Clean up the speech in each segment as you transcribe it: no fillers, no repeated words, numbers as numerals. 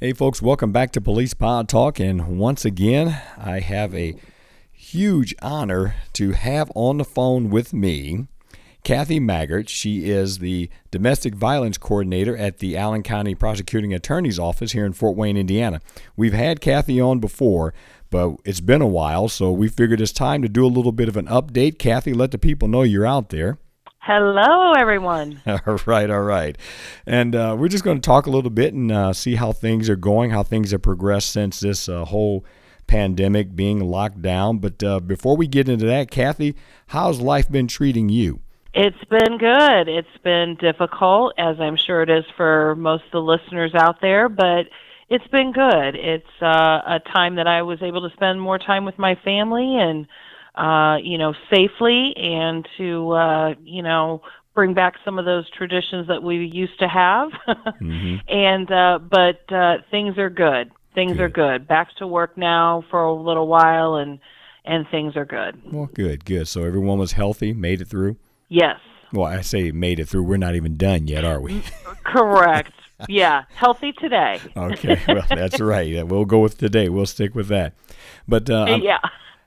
Hey folks, welcome back to Police Pod Talk, and once again, I have a huge honor to have on the phone with me Kathy Maggart. She is the Domestic Violence Coordinator at the Allen County Prosecuting Attorney's Office here in Fort Wayne, Indiana. We've had Kathy on before, but it's been a while, so we figured it's time to do a little bit of an update. Kathy, let the people know you're out there. Hello, everyone. All right. And we're just going to talk a little bit and see how things are going, how things have progressed since this whole pandemic being locked down. But before we get into that, Kathy, how's life been treating you? It's been good. It's been difficult, as I'm sure it is for most of the listeners out there, but it's been good. It's a time that I was able to spend more time with my family and safely, and to, bring back some of those traditions that we used to have. Mm-hmm. And, but things are good. Things are good. Back to work now for a little while, and things are good. Well, good. So everyone was healthy, made it through? Yes. Well, I say made it through. We're not even done yet, are we? Correct. Yeah, healthy today. Okay, well, that's right. We'll go with today. We'll stick with that. But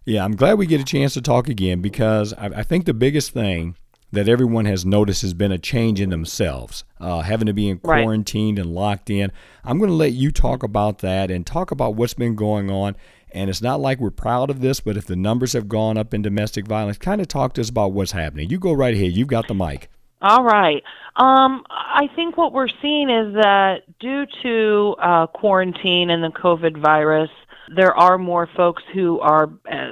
Yeah, I'm glad we get a chance to talk again, because I think the biggest thing that everyone has noticed has been a change in themselves, having to be in quarantined and locked in. I'm going to let you talk about that and talk about what's been going on. And it's not like we're proud of this, but if the numbers have gone up in domestic violence, kind of talk to us about what's happening. You go right ahead. You've got the mic. All right. I think what we're seeing is that due to quarantine and the COVID virus, there are more folks who are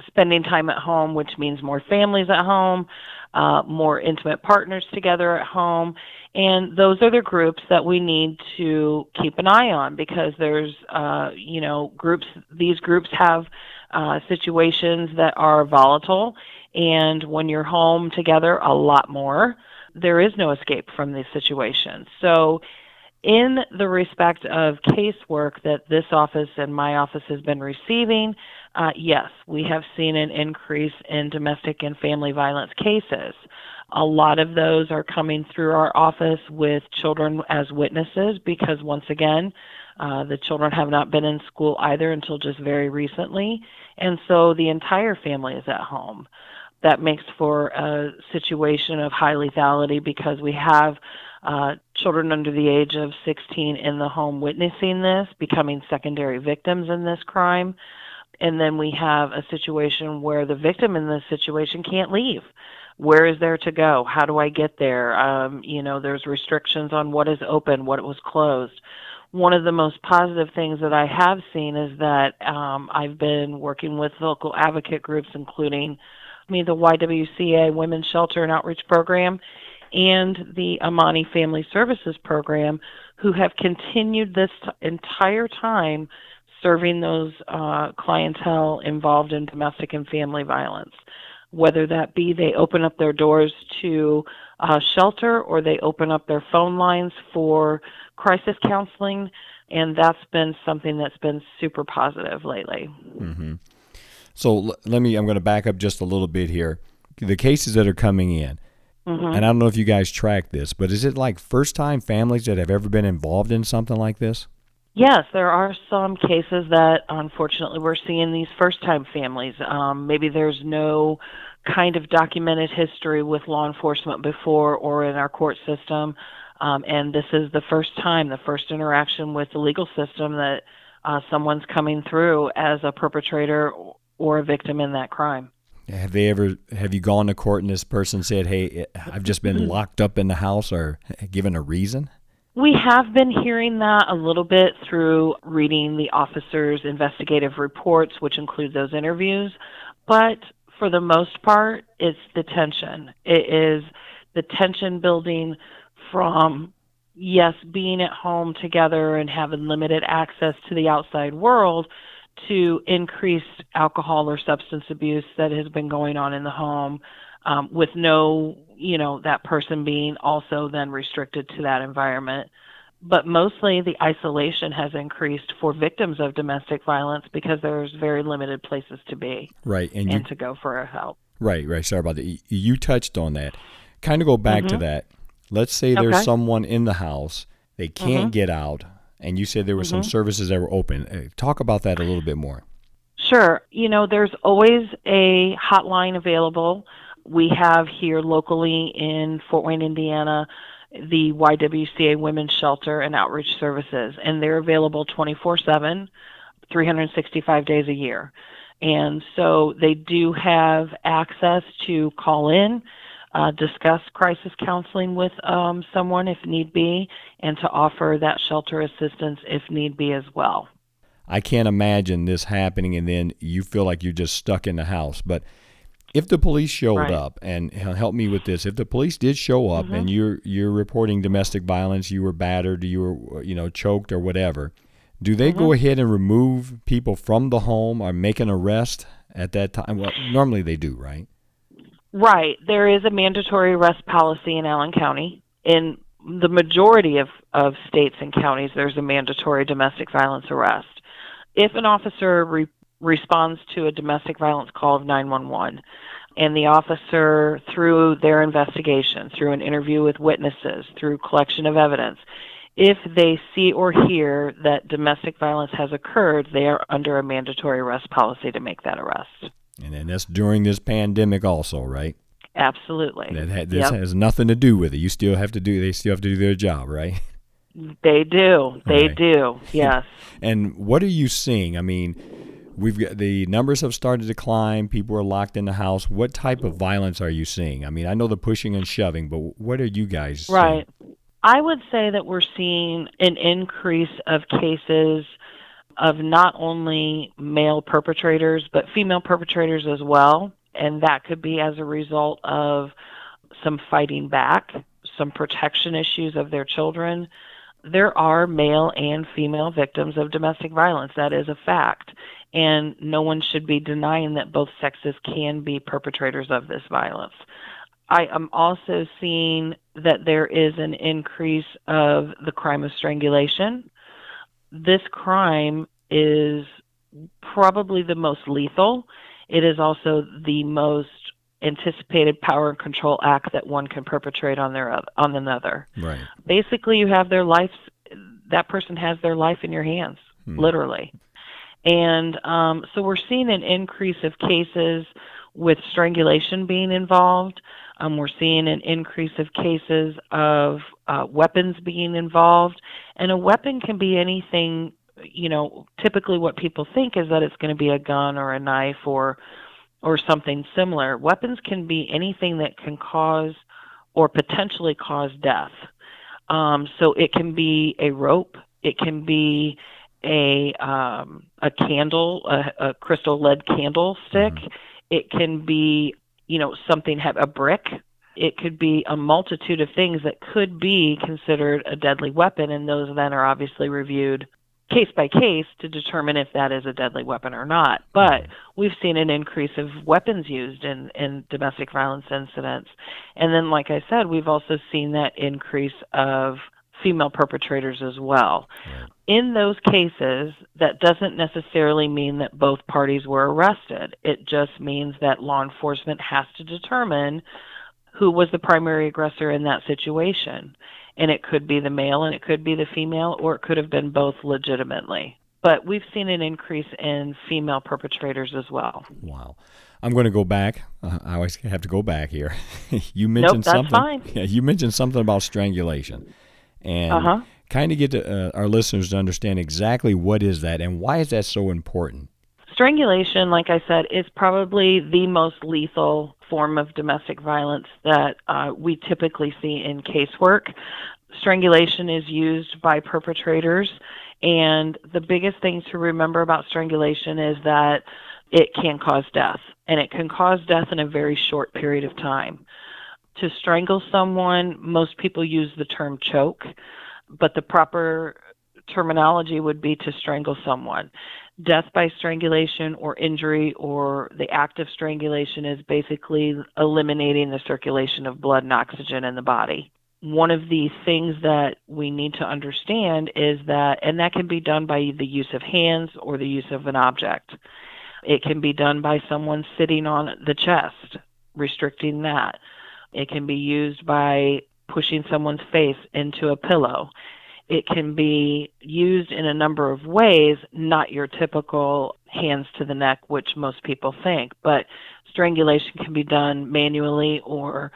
spending time at home, which means more families at home, more intimate partners together at home. And those are the groups that we need to keep an eye on, because there's, these groups have situations that are volatile. And when you're home together a lot more, there is no escape from these situations. So in the respect of casework that this office and my office has been receiving, yes, we have seen an increase in domestic and family violence cases. A lot of those are coming through our office with children as witnesses, because once again, the children have not been in school either until just very recently, and so the entire family is at home. That makes for a situation of high lethality, because we have children under the age of 16 in the home witnessing this, becoming secondary victims in this crime. And then we have a situation where the victim in this situation can't leave. Where is there to go? How do I get there? There's restrictions on what is open, what was closed. One of the most positive things that I have seen is that I've been working with local advocate groups, including the YWCA Women's Shelter and Outreach Program, and the Amani Family Services Program, who have continued this entire time serving those clientele involved in domestic and family violence, whether that be they open up their doors to shelter, or they open up their phone lines for crisis counseling, and that's been something that's been super positive lately. Mm-hmm. So I'm going to back up just a little bit here. The cases that are coming in, and I don't know if you guys track this, but is it like first-time families that have ever been involved in something like this? Yes, there are some cases that, unfortunately, we're seeing these first-time families. Maybe there's no kind of documented history with law enforcement before or in our court system, and this is the first time, the first interaction with the legal system that someone's coming through as a perpetrator or a victim in that crime. Have you gone to court and this person said, hey, I've just been locked up in the house, or given a reason? We have been hearing that a little bit through reading the officers' investigative reports, which include those interviews. But for the most part, it's the tension. It is the tension building from, yes, being at home together and having limited access to the outside world, to increased alcohol or substance abuse that has been going on in the home, with no, that person being also then restricted to that environment. But mostly the isolation has increased for victims of domestic violence because there's very limited places to be. Right. And to go for help. Right. Sorry about that. You touched on that. Kind of go back to that. Let's say there's someone in the house, they can't get out, and you said there were some services that were open. Talk about that a little bit more. Sure. There's always a hotline available. We have here locally in Fort Wayne, Indiana, the YWCA Women's Shelter and Outreach Services, and they're available 24/7, 365 days a year. And so they do have access to call in, discuss crisis counseling with someone if need be, and to offer that shelter assistance if need be as well. I can't imagine this happening and then you feel like you're just stuck in the house. But if the police showed up, and help me with this, if the police did show up and you're reporting domestic violence, you were battered, you were choked or whatever, do they go ahead and remove people from the home or make an arrest at that time? Well, normally they do, right? Right. There is a mandatory arrest policy in Allen County. In the majority of states and counties, there's a mandatory domestic violence arrest. If an officer responds to a domestic violence call of 911, and the officer, through their investigation, through an interview with witnesses, through collection of evidence, if they see or hear that domestic violence has occurred, they are under a mandatory arrest policy to make that arrest. And that's during this pandemic also, right? Absolutely. This has nothing to do with it. You still have to do. They still have to do their job, right? They do. They do. Yes. And what are you seeing? I mean, we've got, the numbers have started to climb. People are locked in the house. What type of violence are you seeing? I mean, I know the pushing and shoving, but what are you guys seeing? Right. I would say that we're seeing an increase of cases of not only male perpetrators, but female perpetrators as well. And that could be as a result of some fighting back, some protection issues of their children. There are male and female victims of domestic violence. That is a fact. And no one should be denying that both sexes can be perpetrators of this violence. I am also seeing that there is an increase of the crime of strangulation. This crime is probably the most lethal. It is also the most anticipated power and control act that one can perpetrate on another. Right. Basically, you have their life. That person has their life in your hands, literally. And so we're seeing an increase of cases with strangulation being involved. We're seeing an increase of cases of weapons being involved. And a weapon can be anything, typically what people think is that it's going to be a gun or a knife or something similar. Weapons can be anything that can cause or potentially cause death. So it can be a rope. It can be a candle, a crystal lead candlestick. It can be, something, a brick. It could be a multitude of things that could be considered a deadly weapon, and those then are obviously reviewed case by case to determine if that is a deadly weapon or not. But we've seen an increase of weapons used in domestic violence incidents. And then, like I said, we've also seen that increase of female perpetrators as well. In those cases, that doesn't necessarily mean that both parties were arrested. It just means that law enforcement has to determine who was the primary aggressor in that situation. And it could be the male and it could be the female, or it could have been both legitimately. But we've seen an increase in female perpetrators as well. Wow. I'm going to go back. I always have to go back here. You mentioned something. That's fine. Yeah, you mentioned something about strangulation. And kind of get our listeners to understand exactly what is that and why is that so important. Strangulation, like I said, is probably the most lethal form of domestic violence that we typically see in casework. Strangulation is used by perpetrators, and the biggest thing to remember about strangulation is that it can cause death, and it can cause death in a very short period of time. To strangle someone, most people use the term choke, but the proper terminology would be to strangle someone. Death by strangulation or injury or the act of strangulation is basically eliminating the circulation of blood and oxygen in the body. One of the things that we need to understand is that, and that can be done by the use of hands or the use of an object. It can be done by someone sitting on the chest, restricting that. It can be used by pushing someone's face into a pillow. It can be used in a number of ways, not your typical hands to the neck, which most people think, but strangulation can be done manually or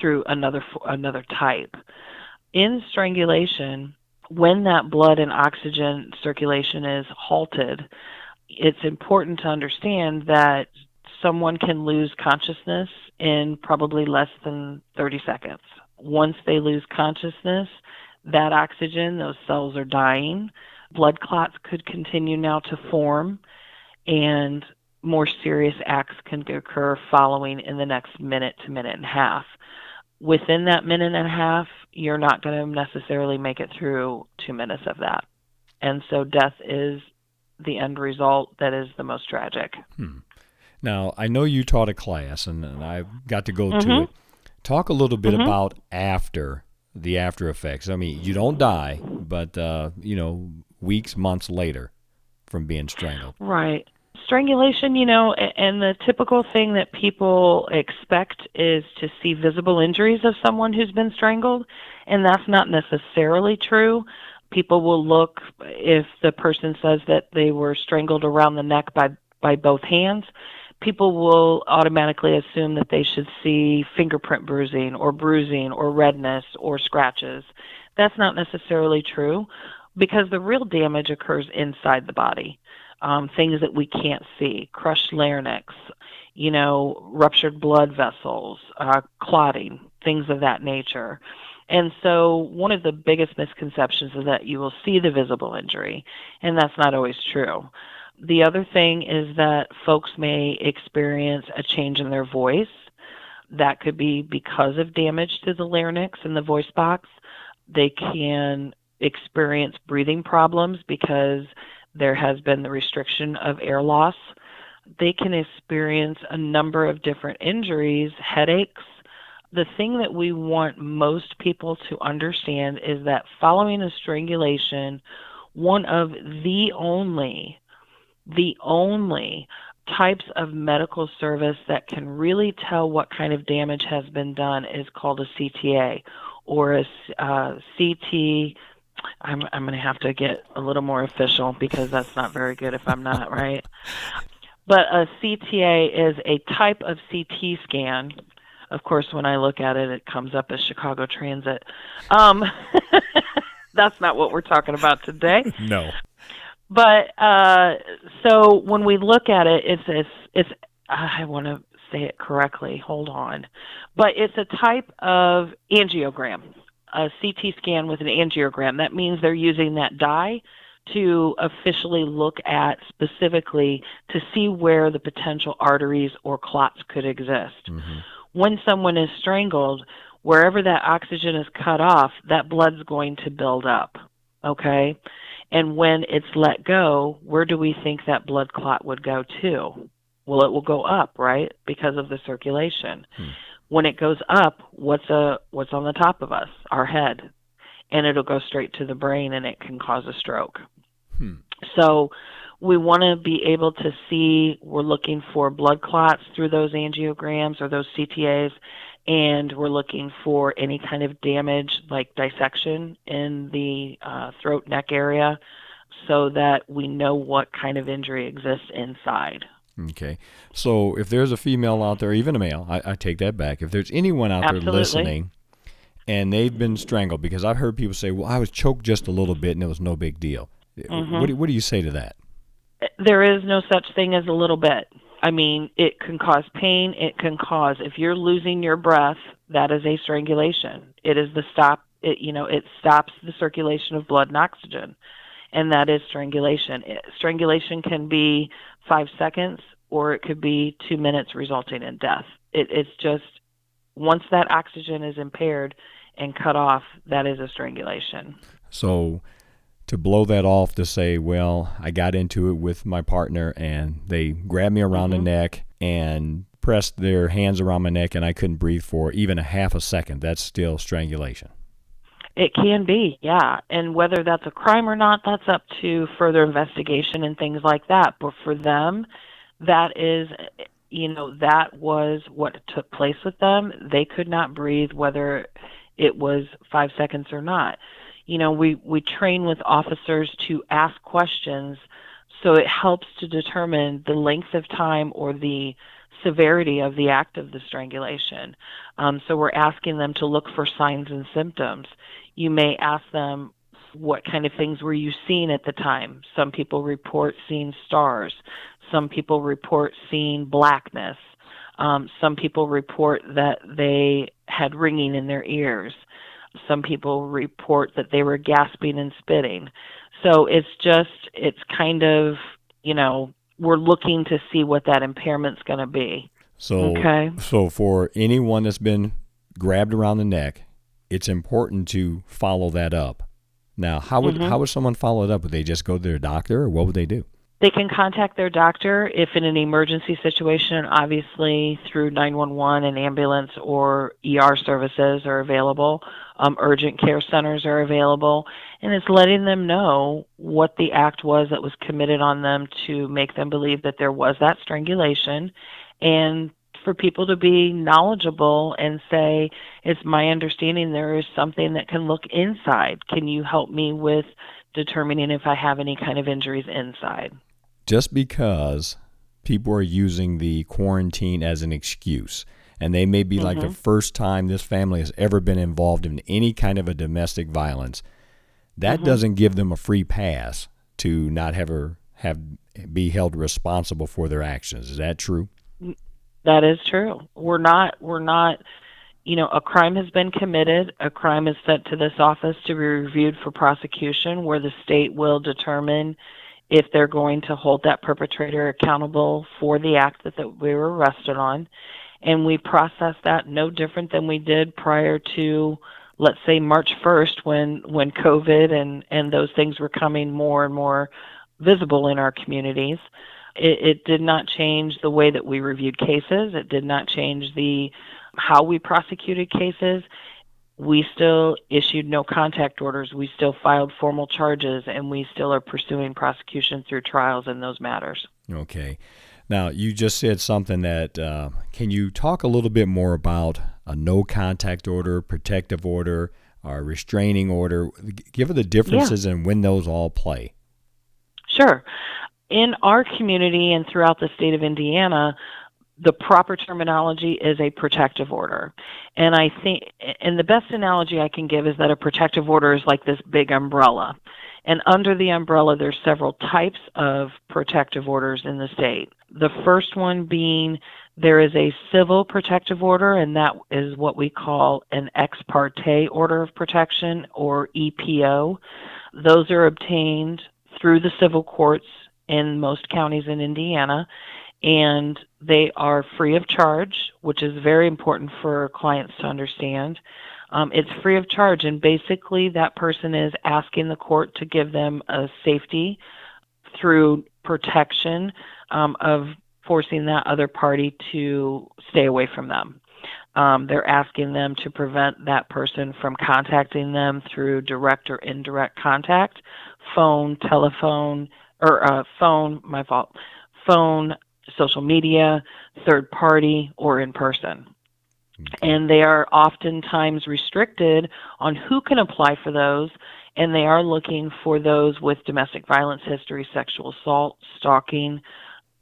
through another type. In strangulation, when that blood and oxygen circulation is halted, it's important to understand that someone can lose consciousness in probably less than 30 seconds. Once they lose consciousness, that oxygen, those cells are dying. Blood clots could continue now to form, and more serious acts can occur following in the next minute to minute and a half. Within that minute and a half, you're not going to necessarily make it through 2 minutes of that. And so death is the end result that is the most tragic. Now, I know you taught a class, and I got to go to it. Talk a little bit about the after effects. I mean, you don't die, but, weeks, months later from being strangled. Right. Strangulation, and the typical thing that people expect is to see visible injuries of someone who's been strangled, and that's not necessarily true. People will look, if the person says that they were strangled around the neck by both hands, people will automatically assume that they should see fingerprint bruising or redness or scratches. That's not necessarily true because the real damage occurs inside the body. Things that we can't see, crushed larynx, ruptured blood vessels, clotting, things of that nature. And so one of the biggest misconceptions is that you will see the visible injury, and that's not always true. The other thing is that folks may experience a change in their voice. That could be because of damage to the larynx and the voice box. They can experience breathing problems because there has been the restriction of air loss. They can experience a number of different injuries, headaches. The thing that we want most people to understand is that following a strangulation, one of the only types of medical service that can really tell what kind of damage has been done is called a CTA or a CT. I'm going to have to get a little more official because that's not very good if I'm not, right? But a CTA is a type of CT scan. Of course, when I look at it, it comes up as Chicago Transit. That's not what we're talking about today. No. But so when we look at it, it's I want to say it correctly. Hold on. But it's a type of angiogram. A CT scan with an angiogram. That means they're using that dye to officially look at specifically to see where the potential arteries or clots could exist. Mm-hmm. When someone is strangled, wherever that oxygen is cut off, that blood's going to build up, okay? And when it's let go, where do we think that blood clot would go to? Well, it will go up, right, because of the circulation. Mm. When it goes up, what's on the top of us? Our head. And it'll go straight to the brain, and it can cause a stroke. Hmm. So we want to be able to see, we're looking for blood clots through those angiograms or those CTAs, and we're looking for any kind of damage like dissection in the throat, neck area, so that we know what kind of injury exists inside. Okay. So if there's a female out there, even a male, I take that back. If there's anyone out there listening and they've been strangled, because I've heard people say, well, I was choked just a little bit and it was no big deal. Mm-hmm. What do you say to that? There is no such thing as a little bit. I mean, it can cause pain. It can cause, if you're losing your breath, that is a strangulation. It is the stop. It stops the circulation of blood and oxygen. And that is strangulation. Strangulation can be 5 seconds, or it could be 2 minutes resulting in death. It's just once that oxygen is impaired and cut off, that is a strangulation. So to blow that off to say, well, I got into it with my partner and they grabbed me around the neck and pressed their hands around my neck and I couldn't breathe for even a half a second. That's still strangulation. It can be, yeah. And whether that's a crime or not, that's up to further investigation and things like that. But for them, that is, you know, that was what took place with them. They could not breathe whether it was 5 seconds or not. You know, we train with officers to ask questions, so it helps to determine the length of time or the severity of the act of the strangulation. So we're asking them to look for signs and symptoms. You may ask them, what kind of things were you seeing at the time? Some people report seeing stars. Some people report seeing blackness. Some people report that they had ringing in their ears. Some people report that they were gasping and spitting. So it's kind of, you know, we're looking to see what that impairment's going to be. So for anyone that's been grabbed around the neck, it's important to follow that up. Now, how would someone follow it up? Would they just go to their doctor, or what would they do? They can contact their doctor if in an emergency situation, obviously through 911 and ambulance or ER services are available. Urgent care centers are available. And it's letting them know what the act was that was committed on them to make them believe that there was that strangulation, and for people to be knowledgeable and say, it's my understanding there is something that can look inside. Can you help me with determining if I have any kind of injuries inside? Just because people are using the quarantine as an excuse, and they may be like the first time this family has ever been involved in any kind of a domestic violence, that doesn't give them a free pass to not be held responsible for their actions. Is that true? That is true. We're not, you know, a crime has been committed. A crime is sent to this office to be reviewed for prosecution, where the state will determine if they're going to hold that perpetrator accountable for the act that we were arrested on. And we process that no different than we did prior to, let's say, March 1st when COVID and those things were coming more and more visible in our communities. It did not change the way that we reviewed cases. It did not change how we prosecuted cases. We still issued no contact orders. We still filed formal charges, and we still are pursuing prosecution through trials in those matters. Okay. Now, you just said something that, can you talk a little bit more about a no contact order, protective order, or restraining order? Give us the differences and when those all play. Sure. In our community and throughout the state of Indiana, the proper terminology is a protective order. And I think, and the best analogy I can give is that a protective order is like this big umbrella. And under the umbrella, there's several types of protective orders in the state. The first one being there is a civil protective order, and that is what we call an ex parte order of protection, or EPO. Those are obtained through the civil courts in most counties in Indiana, and they are free of charge, which is very important for clients to understand. It's free of charge, and basically that person is asking the court to give them a safety through protection of forcing that other party to stay away from them. They're asking them to prevent that person from contacting them through direct or indirect contact, phone, social media, third party, or in person. And they are oftentimes restricted on who can apply for those, and they are looking for those with domestic violence history, sexual assault, stalking,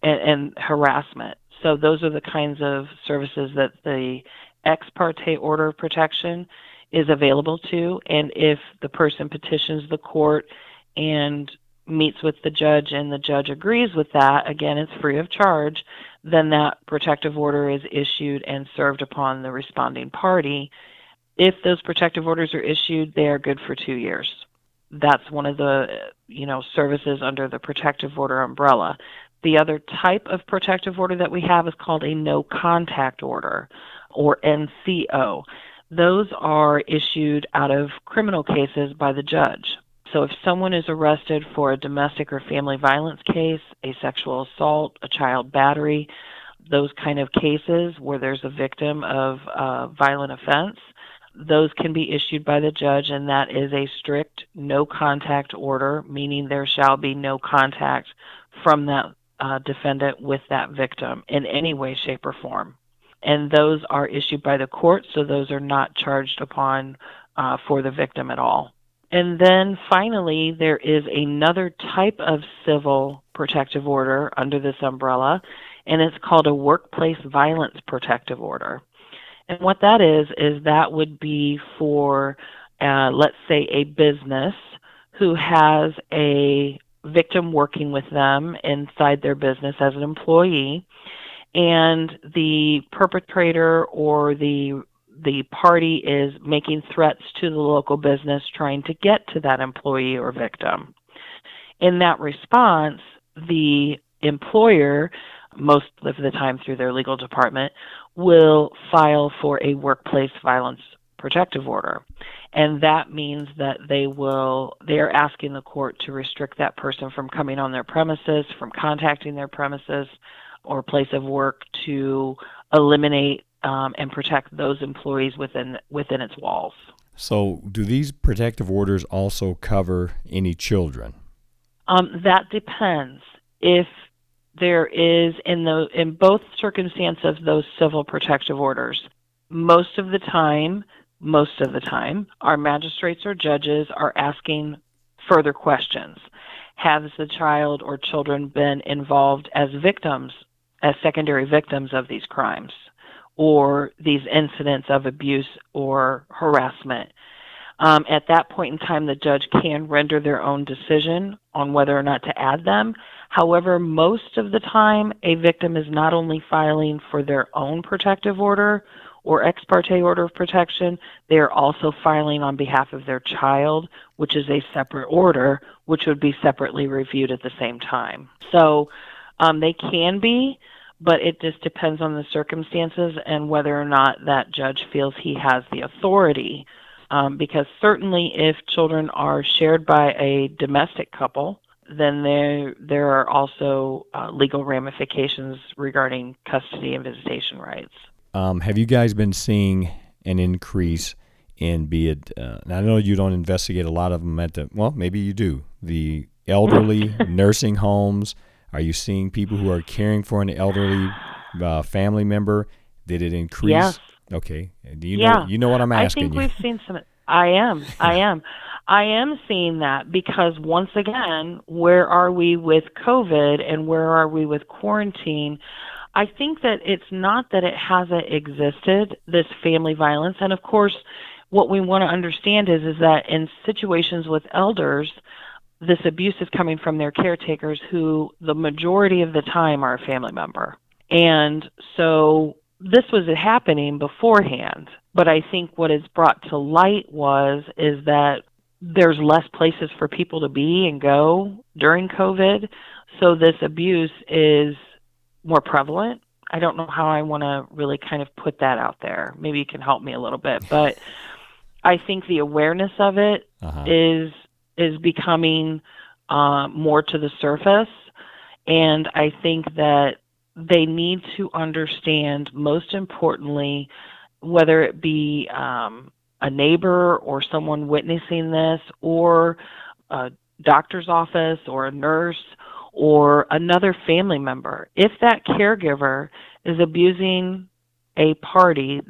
and harassment. So those are the kinds of services that the ex parte order of protection is available to, and if the person petitions the court and meets with the judge and the judge agrees with that, again, it's free of charge, then that protective order is issued and served upon the responding party. If those protective orders are issued, they are good for 2 years. That's one of the, you know, services under the protective order umbrella. The other type of protective order that we have is called a no contact order, or NCO. Those are issued out of criminal cases by the judge. So if someone is arrested for a domestic or family violence case, a sexual assault, a child battery, those kind of cases where there's a victim of violent offense, those can be issued by the judge, and that is a strict no-contact order, meaning there shall be no contact from that defendant with that victim in any way, shape, or form. And those are issued by the court, so those are not charged upon for the victim at all. And then finally, there is another type of civil protective order under this umbrella, and it's called a workplace violence protective order. And what that is that would be for, let's say, a business who has a victim working with them inside their business as an employee, and the perpetrator or the party is making threats to the local business trying to get to that employee or victim. In that response, the employer, most of the time through their legal department, will file for a workplace violence protective order. And that means that they are asking the court to restrict that person from coming on their premises, from contacting their premises or place of work, to eliminate and protect those employees within its walls. So do these protective orders also cover any children? That depends. If there is, in both circumstances of those civil protective orders, most of the time, our magistrates or judges are asking further questions. Has the child or children been involved as victims, as secondary victims of these crimes or these incidents of abuse or harassment? At that point in time, the judge can render their own decision on whether or not to add them. However, most of the time, a victim is not only filing for their own protective order or ex parte order of protection, they are also filing on behalf of their child, which is a separate order, which would be separately reviewed at the same time. So they can be, but it just depends on the circumstances and whether or not that judge feels he has the authority. Because certainly if children are shared by a domestic couple, then there are also legal ramifications regarding custody and visitation rights. Have you guys been seeing an increase in, be it, and I know you don't investigate a lot of them well, maybe you do, the elderly, nursing homes? Are you seeing people who are caring for an elderly family member? Did it increase? Yes. Okay. Do you know what I'm asking? I think we've seen some. I am seeing that, because once again, where are we with COVID and where are we with quarantine? I think that it's not that it hasn't existed, this family violence. And of course, what we want to understand is that in situations with elders, this abuse is coming from their caretakers, who the majority of the time are a family member. And so this was happening beforehand, but I think what is brought to light is that there's less places for people to be and go during COVID, so this abuse is more prevalent. I don't know how I want to really kind of put that out there. Maybe you can help me a little bit, but I think the awareness of it is becoming more to the surface, and I think that they need to understand, most importantly, whether it be a neighbor or someone witnessing this, or a doctor's office or a nurse or another family member, if that caregiver is abusing the party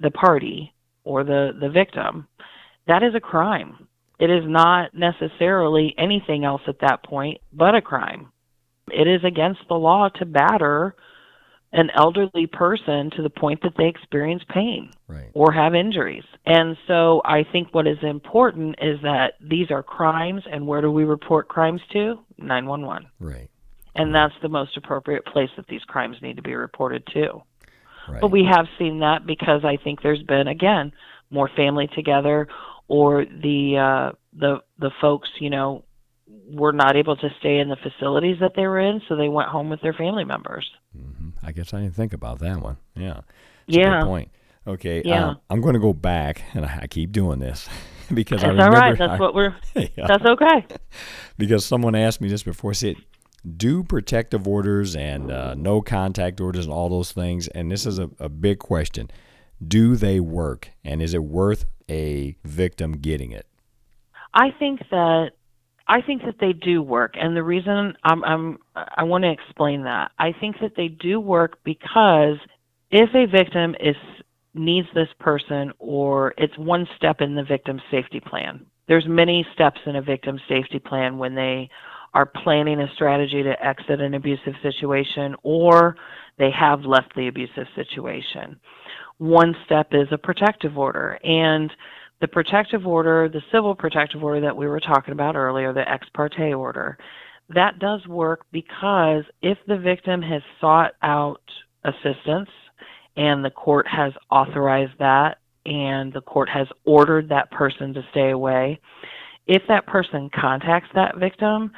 or the victim, that is a crime. It is not necessarily anything else at that point but a crime. It is against the law to batter an elderly person to the point that they experience pain, right, or have injuries. And so I think what is important is that these are crimes, and where do we report crimes to? 911. Right. And that's the most appropriate place that these crimes need to be reported to. Right. But we have seen that, because I think there's been, again, more family together, or the folks, were not able to stay in the facilities that they were in, so they went home with their family members. Mm-hmm. I guess I didn't think about that one. Yeah. That's a good point. Okay. Yeah. I'm going to go back, and I keep doing this. because that's I remember. That's all right. That's what we're. Yeah. That's okay. Because someone asked me this before. I said, do protective orders and no contact orders and all those things, and this is a big question. Do they work, and is it worth a victim getting it? I think that they do work, and the reason I want to explain that. I think that they do work because if a victim needs this person, or it's one step in the victim safety plan. There's many steps in a victim safety plan when they are planning a strategy to exit an abusive situation, or they have left the abusive situation. One step is a protective order, and the protective order, the civil protective order that we were talking about earlier, the ex parte order, that does work because if the victim has sought out assistance and the court has authorized that and the court has ordered that person to stay away, if that person contacts that victim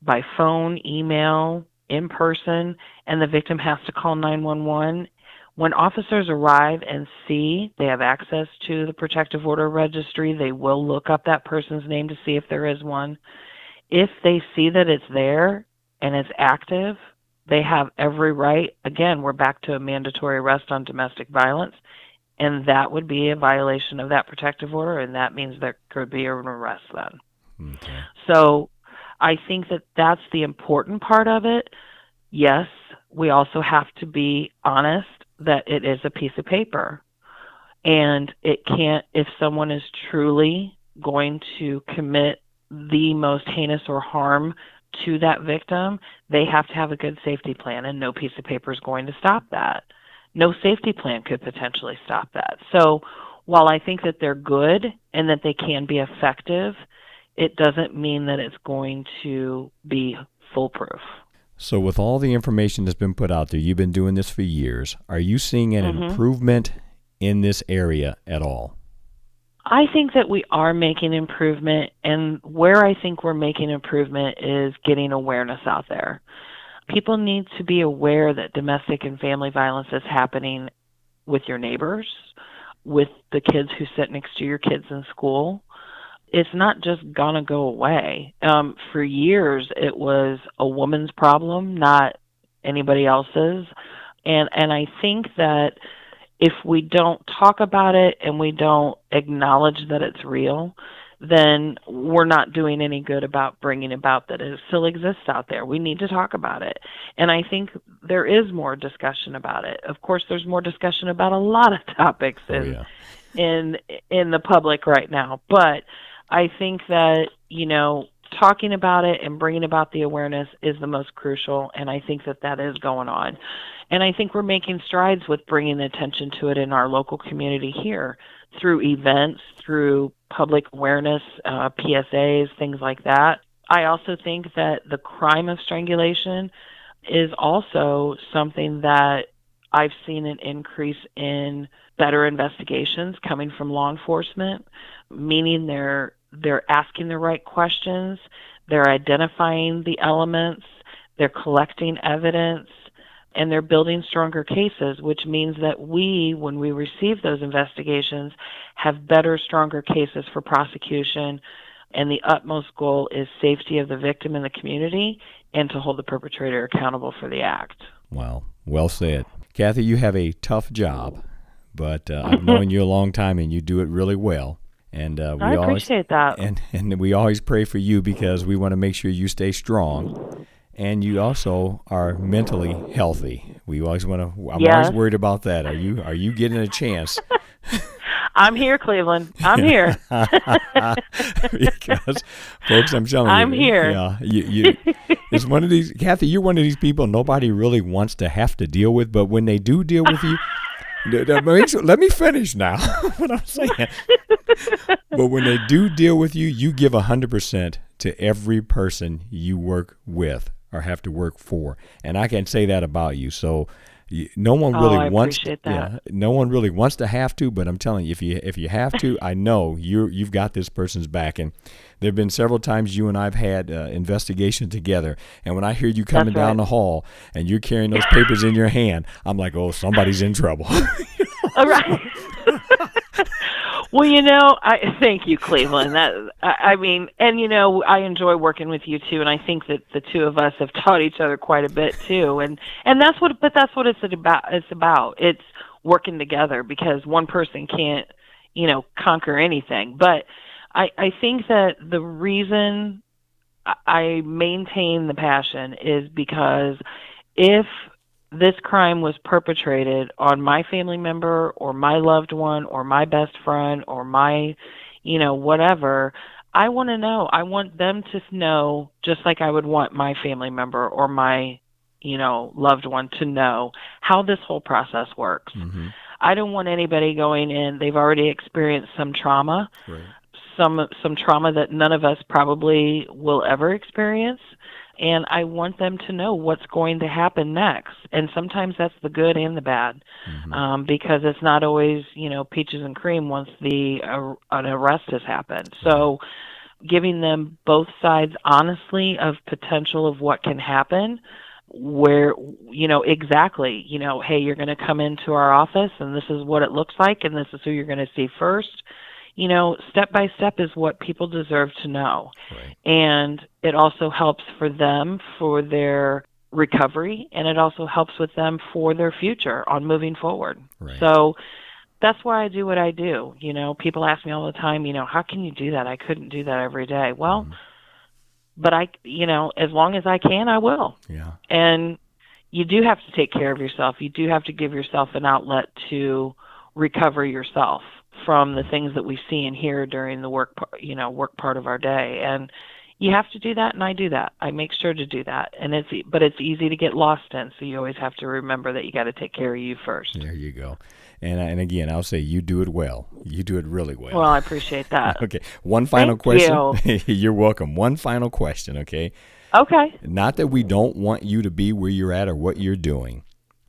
by phone, email, in person, and the victim has to call 911, when officers arrive and see they have access to the protective order registry, they will look up that person's name to see if there is one. If they see that it's there and it's active, they have every right. Again, we're back to a mandatory arrest on domestic violence, and that would be a violation of that protective order, and that means there could be an arrest then. Okay. So I think that that's the important part of it. Yes, we also have to be honest that it is a piece of paper, and it can't, if someone is truly going to commit the most heinous or harm to that victim, they have to have a good safety plan, and no piece of paper is going to stop that. No safety plan could potentially stop that. So while I think that they're good and that they can be effective, it doesn't mean that it's going to be foolproof. So with all the information that's been put out there, you've been doing this for years. Are you seeing an improvement in this area at all? I think that we are making improvement, and where I think we're making improvement is getting awareness out there. People need to be aware that domestic and family violence is happening with your neighbors, with the kids who sit next to your kids in school. It's not just gonna go away. For years, it was a woman's problem, not anybody else's. And I think that if we don't talk about it and we don't acknowledge that it's real, then we're not doing any good about bringing about that it still exists out there. We need to talk about it. And I think there is more discussion about it. Of course, there's more discussion about a lot of topics in the public right now. But I think that, talking about it and bringing about the awareness is the most crucial, and I think that that is going on. And I think we're making strides with bringing attention to it in our local community here through events, through public awareness, PSAs, things like that. I also think that the crime of strangulation is also something that I've seen an increase in better investigations coming from law enforcement, meaning they're asking the right questions, they're identifying the elements, they're collecting evidence, and they're building stronger cases, which means that we, when we receive those investigations, have better, stronger cases for prosecution, and the utmost goal is safety of the victim and the community and to hold the perpetrator accountable for the act. Wow. Well said. Kathy, you have a tough job, but I've known you a long time, and you do it really well. And I appreciate that. And we always pray for you because we want to make sure you stay strong, and you also are mentally healthy. We always want to. I'm always worried about that. Are you getting a chance? I'm here, Cleveland. I'm here. Because, folks, I'm telling you. I'm here. Yeah, you it's one of these, Kathy, you're one of these people nobody really wants to have to deal with, but when they do deal with you, let me finish now what I'm saying. But when they do deal with you, you give 100% to every person you work with or have to work for. And I can say that about you. So, no one really wants to have to, but I'm telling you, if you have to, I know you've got this person's back. And there have been several times you and I've had investigation together, and when I hear you coming down the hall and you're carrying those papers in your hand, I'm like, oh, somebody's in trouble. All right. Well, you know, thank you, Cleveland. I enjoy working with you too, and I think that the two of us have taught each other quite a bit too. And that's what it's about. It's working together, because one person can't, conquer anything. But I think that the reason I maintain the passion is because if this crime was perpetrated on my family member or my loved one or my best friend or my, whatever, I want to know. I want them to know, just like I would want my family member or my, loved one to know how this whole process works. Mm-hmm. I don't want anybody going in, they've already experienced some trauma, right. some trauma that none of us probably will ever experience. And I want them to know what's going to happen next. And sometimes that's the good and the bad, mm-hmm. Because it's not always, peaches and cream once an arrest has happened. So giving them both sides, honestly, of potential of what can happen, where, exactly, hey, you're going to come into our office and this is what it looks like and this is who you're going to see first. Step by step is what people deserve to know. Right. And it also helps for them for their recovery, and it also helps with them for their future on moving forward. Right. So that's why I do what I do. People ask me all the time, how can you do that? I couldn't do that every day. Well, but I, as long as I can, I will. Yeah. And you do have to take care of yourself. You do have to give yourself an outlet to recover yourself from the things that we see and hear during the work part of our day. And you have to do that, and I do that. I make sure to do that. And it's easy to get lost in, so you always have to remember that you got to take care of you first. There you go. And again, I'll say you do it well. You do it really well. Well, I appreciate that. Okay. One final question. You. You're welcome. One final question, okay? Okay. Not that we don't want you to be where you're at or what you're doing,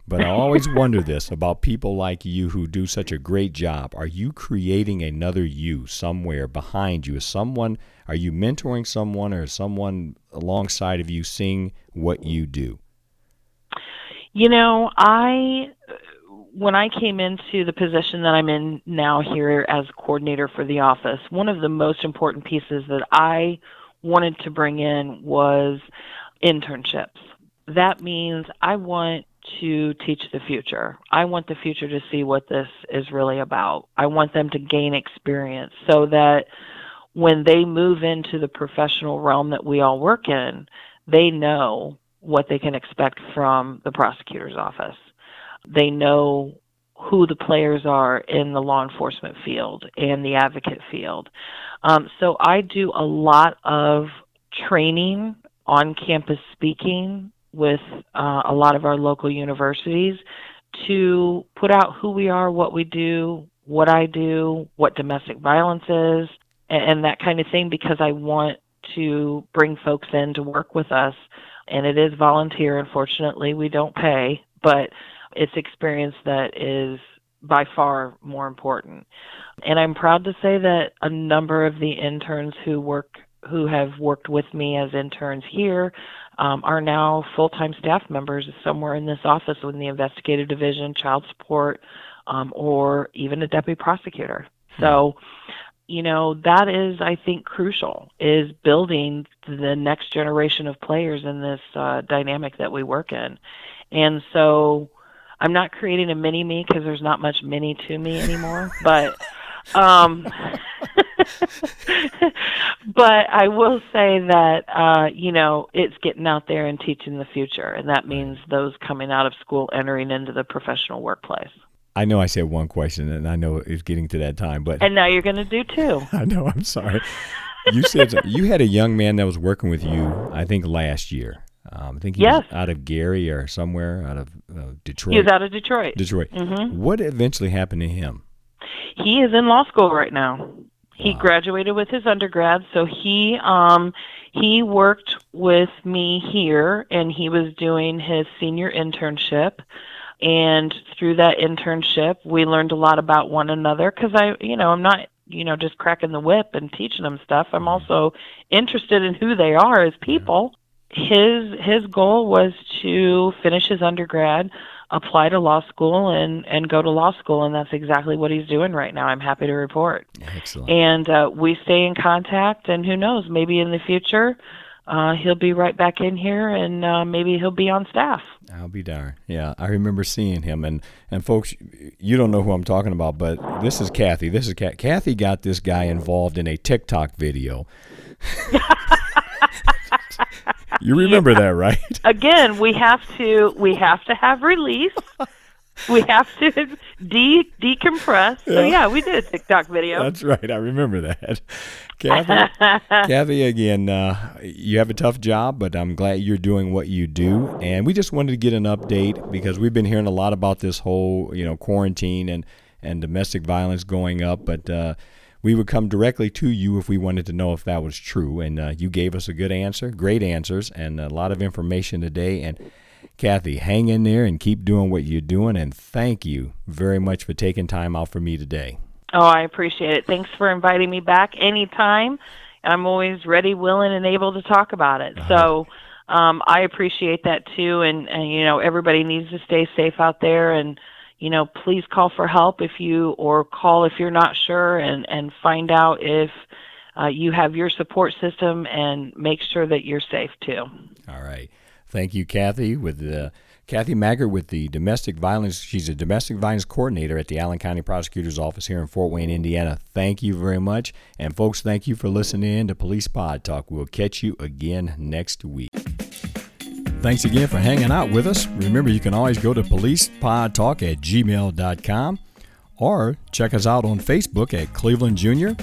but I always wonder this about people like you who do such a great job. Are you creating another you somewhere behind you? Is someone? Are you mentoring someone, or is someone alongside of you seeing what you do? When I came into the position that I'm in now here as coordinator for the office, one of the most important pieces that I wanted to bring in was internships. That means I want to teach the future. I want the future to see what this is really about. I want them to gain experience so that when they move into the professional realm that we all work in, they know what they can expect from the prosecutor's office. They know who the players are in the law enforcement field and the advocate field. So I do a lot of training, on-campus speaking, with a lot of our local universities to put out who we are, what we do, what I do, what domestic violence is, and that kind of thing, because I want to bring folks in to work with us. And it is volunteer. Unfortunately, we don't pay, but it's experience that is by far more important. And I'm proud to say that a number of the interns who have worked with me as interns here are now full-time staff members somewhere in this office in the investigative division, child support, or even a deputy prosecutor. So, that is, I think, crucial, is building the next generation of players in this dynamic that we work in. And so I'm not creating a mini-me, because there's not much mini-to-me anymore, but... but I will say that, it's getting out there and teaching the future. And that means those coming out of school, entering into the professional workplace. I know I said one question, and I know it's getting to that time, but. And now you're going to do two. I know. I'm sorry. You said you had a young man that was working with you, I think, last year. I think he was out of Gary or somewhere out of Detroit. He was out of Detroit. Mm-hmm. What eventually happened to him? He is in law school right now. He graduated with his undergrad, so he worked with me here, and he was doing his senior internship. And through that internship, we learned a lot about one another, because I'm not just cracking the whip and teaching them stuff. I'm also interested in who they are as people. His goal was to finish his undergrad, apply to law school and go to law school, and that's exactly what he's doing right now. I'm happy to report. Excellent. And we stay in contact, and who knows, maybe in the future he'll be right back in here, and maybe he'll be on staff. I'll be darned. Yeah, I remember seeing him. And folks, you don't know who I'm talking about, but this is Kathy. This is Kathy got this guy involved in a TikTok video. You remember that, right? Again, we have to have release. We have to decompress. Yeah. So yeah, we did a TikTok video. That's right. I remember that. Kathy, Kathy, again, you have a tough job, but I'm glad you're doing what you do. And we just wanted to get an update because we've been hearing a lot about this whole, quarantine and domestic violence going up, but we would come directly to you if we wanted to know if that was true. And you gave us a good answer, great answers, and a lot of information today. And Kathy, hang in there and keep doing what you're doing. And thank you very much for taking time out for me today. Oh, I appreciate it. Thanks for inviting me back anytime. I'm always ready, willing, and able to talk about it. Uh-huh. So I appreciate that too. And, everybody needs to stay safe out there. And, please call for help call if you're not sure and find out if you have your support system and make sure that you're safe too. All right. Thank you, Kathy. With Kathy Maggart with the domestic violence. She's a domestic violence coordinator at the Allen County Prosecutor's Office here in Fort Wayne, Indiana. Thank you very much. And folks, thank you for listening in to Police Pod Talk. We'll catch you again next week. Thanks again for hanging out with us. Remember, you can always go to policepodtalk@gmail.com or check us out on Facebook at Cleveland Junior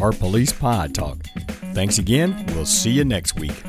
or Police Pod Talk. Thanks again. We'll see you next week.